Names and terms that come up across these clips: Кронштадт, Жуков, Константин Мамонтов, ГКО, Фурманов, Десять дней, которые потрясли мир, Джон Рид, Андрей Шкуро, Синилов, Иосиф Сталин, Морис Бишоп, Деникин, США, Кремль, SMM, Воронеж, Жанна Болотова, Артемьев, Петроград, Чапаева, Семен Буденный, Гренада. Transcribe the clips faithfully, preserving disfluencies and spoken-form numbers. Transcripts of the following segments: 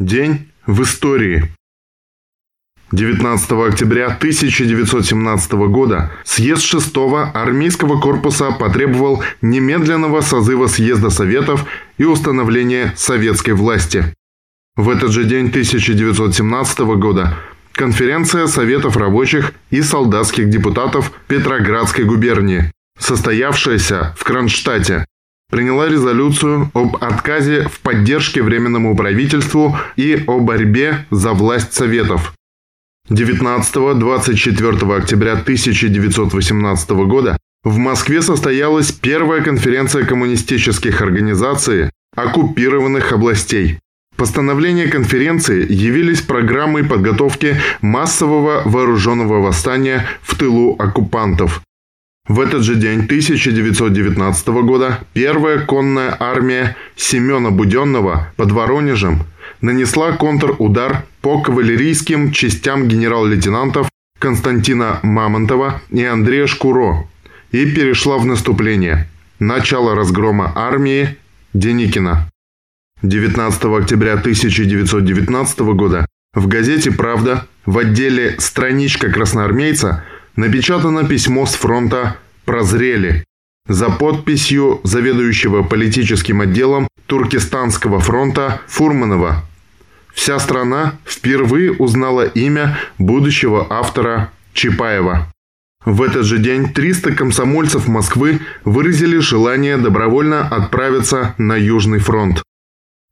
День в истории. девятнадцатого октября тысяча девятьсот семнадцатого года съезд шестого армейского корпуса потребовал немедленного созыва съезда Советов и установления советской власти. В этот же день тысяча девятьсот семнадцатого года конференция Советов рабочих и солдатских депутатов Петроградской губернии, состоявшаяся в Кронштадте, приняла резолюцию об отказе в поддержке Временному правительству и о борьбе за власть Советов. девятнадцатого — двадцать четвёртого октября тысяча девятьсот восемнадцатого года в Москве состоялась первая конференция коммунистических организаций оккупированных областей. Постановления конференции явились программой подготовки массового вооруженного восстания в тылу оккупантов. В этот же день тысяча девятьсот девятнадцатого года первая конная армия Семена Буденного под Воронежем нанесла контрудар по кавалерийским частям генерал-лейтенантов Константина Мамонтова и Андрея Шкуро и перешла в наступление. Начало разгрома армии Деникина. девятнадцатого октября тысяча девятьсот девятнадцатого года в газете «Правда» в отделе «Страничка красноармейца» напечатано письмо с фронта «Прозрели» за подписью заведующего политическим отделом Туркестанского фронта Фурманова. Вся страна впервые узнала имя будущего автора Чапаева. В этот же день триста комсомольцев Москвы выразили желание добровольно отправиться на Южный фронт.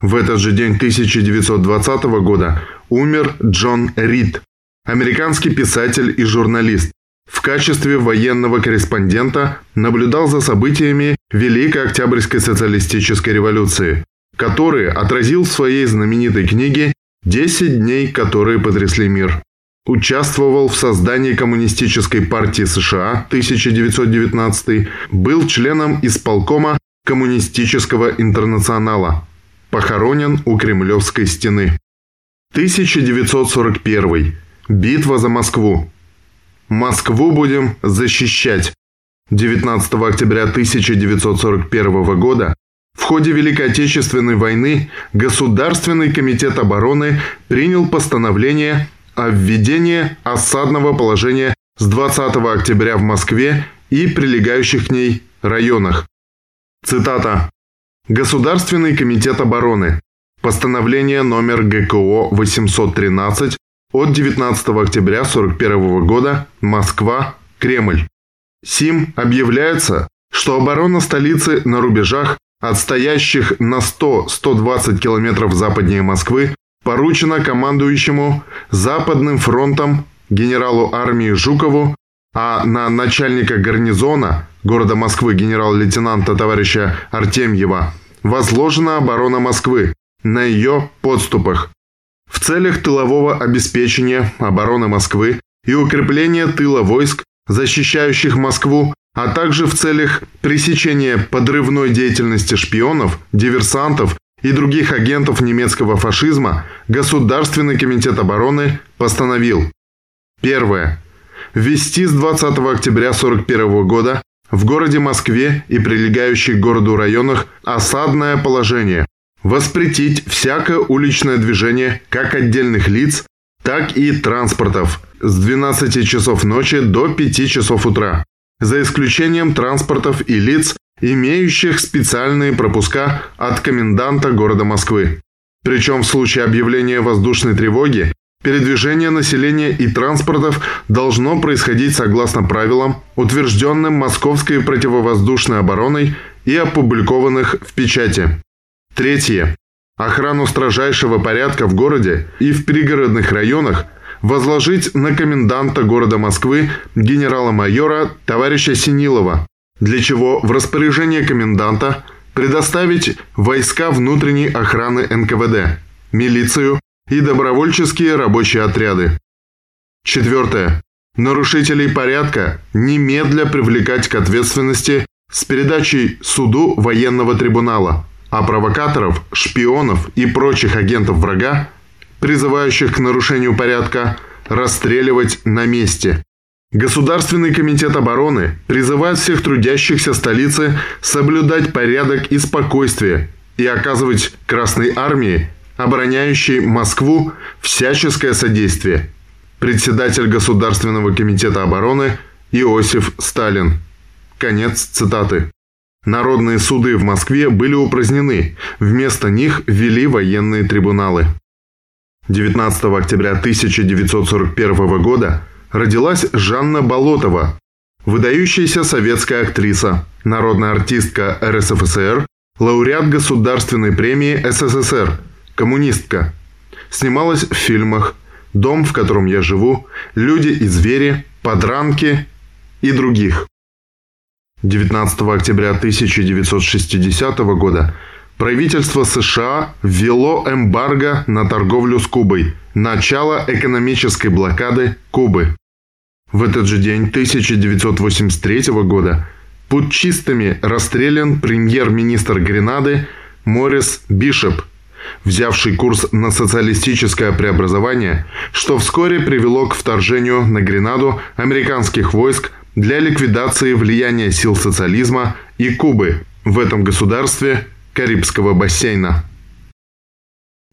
В этот же день тысяча девятьсот двадцатого года умер Джон Рид, американский писатель и журналист. В качестве военного корреспондента наблюдал за событиями Великой Октябрьской социалистической революции, который отразил в своей знаменитой книге «Десять дней, которые потрясли мир». Участвовал в создании Коммунистической партии США тысяча девятьсот девятнадцатый, был членом исполкома Коммунистического интернационала. Похоронен у Кремлевской стены. тысяча девятьсот сорок первый. Битва за Москву. Москву будем защищать. девятнадцатого октября тысяча девятьсот сорок первого года в ходе Великой Отечественной войны Государственный комитет обороны принял постановление о введении осадного положения с двадцатого октября в Москве и прилегающих к ней районах. Цитата. Государственный комитет обороны. Постановление номер ГКО восемьсот тринадцать от девятнадцатого октября сорок первого года. Москва. Кремль. Сим объявляется, что оборона столицы на рубежах, отстоящих на сто — сто двадцать километров западнее Москвы, поручена командующему Западным фронтом генералу армии Жукову, а на начальника гарнизона города Москвы генерал-лейтенанта товарища Артемьева возложена оборона Москвы на ее подступах. В целях тылового обеспечения обороны Москвы и укрепления тыла войск, защищающих Москву, а также в целях пресечения подрывной деятельности шпионов, диверсантов и других агентов немецкого фашизма, Государственный комитет обороны постановил. Первое. Ввести с двадцатого октября сорок первого года в городе Москве и прилегающих к городу районах осадное положение. Воспретить всякое уличное движение как отдельных лиц, так и транспортов с двенадцати часов ночи до пяти часов утра, за исключением транспортов и лиц, имеющих специальные пропуска от коменданта города Москвы. Причем в случае объявления воздушной тревоги передвижение населения и транспортов должно происходить согласно правилам, утвержденным Московской противовоздушной обороной и опубликованных в печати. Третье. Охрану строжайшего порядка в городе и в пригородных районах возложить на коменданта города Москвы генерала-майора товарища Синилова, для чего в распоряжение коменданта предоставить войска внутренней охраны эн ка вэ дэ, милицию и добровольческие рабочие отряды. Четвертое. Нарушителей порядка немедля привлекать к ответственности с передачей суду военного трибунала, а провокаторов, шпионов и прочих агентов врага, призывающих к нарушению порядка, расстреливать на месте. Государственный комитет обороны призывает всех трудящихся столицы соблюдать порядок и спокойствие и оказывать Красной армии обороняющий Москву, всяческое содействие. Председатель Государственного комитета обороны Иосиф Сталин. Конец цитаты. Народные суды в Москве были упразднены, вместо них ввели военные трибуналы. девятнадцатого октября тысяча девятьсот сорок первого года родилась Жанна Болотова, выдающаяся советская актриса, народная артистка эр эс эф эс эр, лауреат Государственной премии эс эс эс эр, коммунистка. Снималась в фильмах «Дом, в котором я живу», «Люди и звери», «Подранки» и других. девятнадцатого октября тысяча девятьсот шестидесятого года правительство США ввело эмбарго на торговлю с Кубой, начало экономической блокады Кубы. В этот же день тысяча девятьсот восемьдесят третьего года путчистами расстрелян премьер-министр Гренады Морис Бишоп, взявший курс на социалистическое преобразование, что вскоре привело к вторжению на Гренаду американских войск для ликвидации влияния сил социализма и Кубы в этом государстве Карибского бассейна.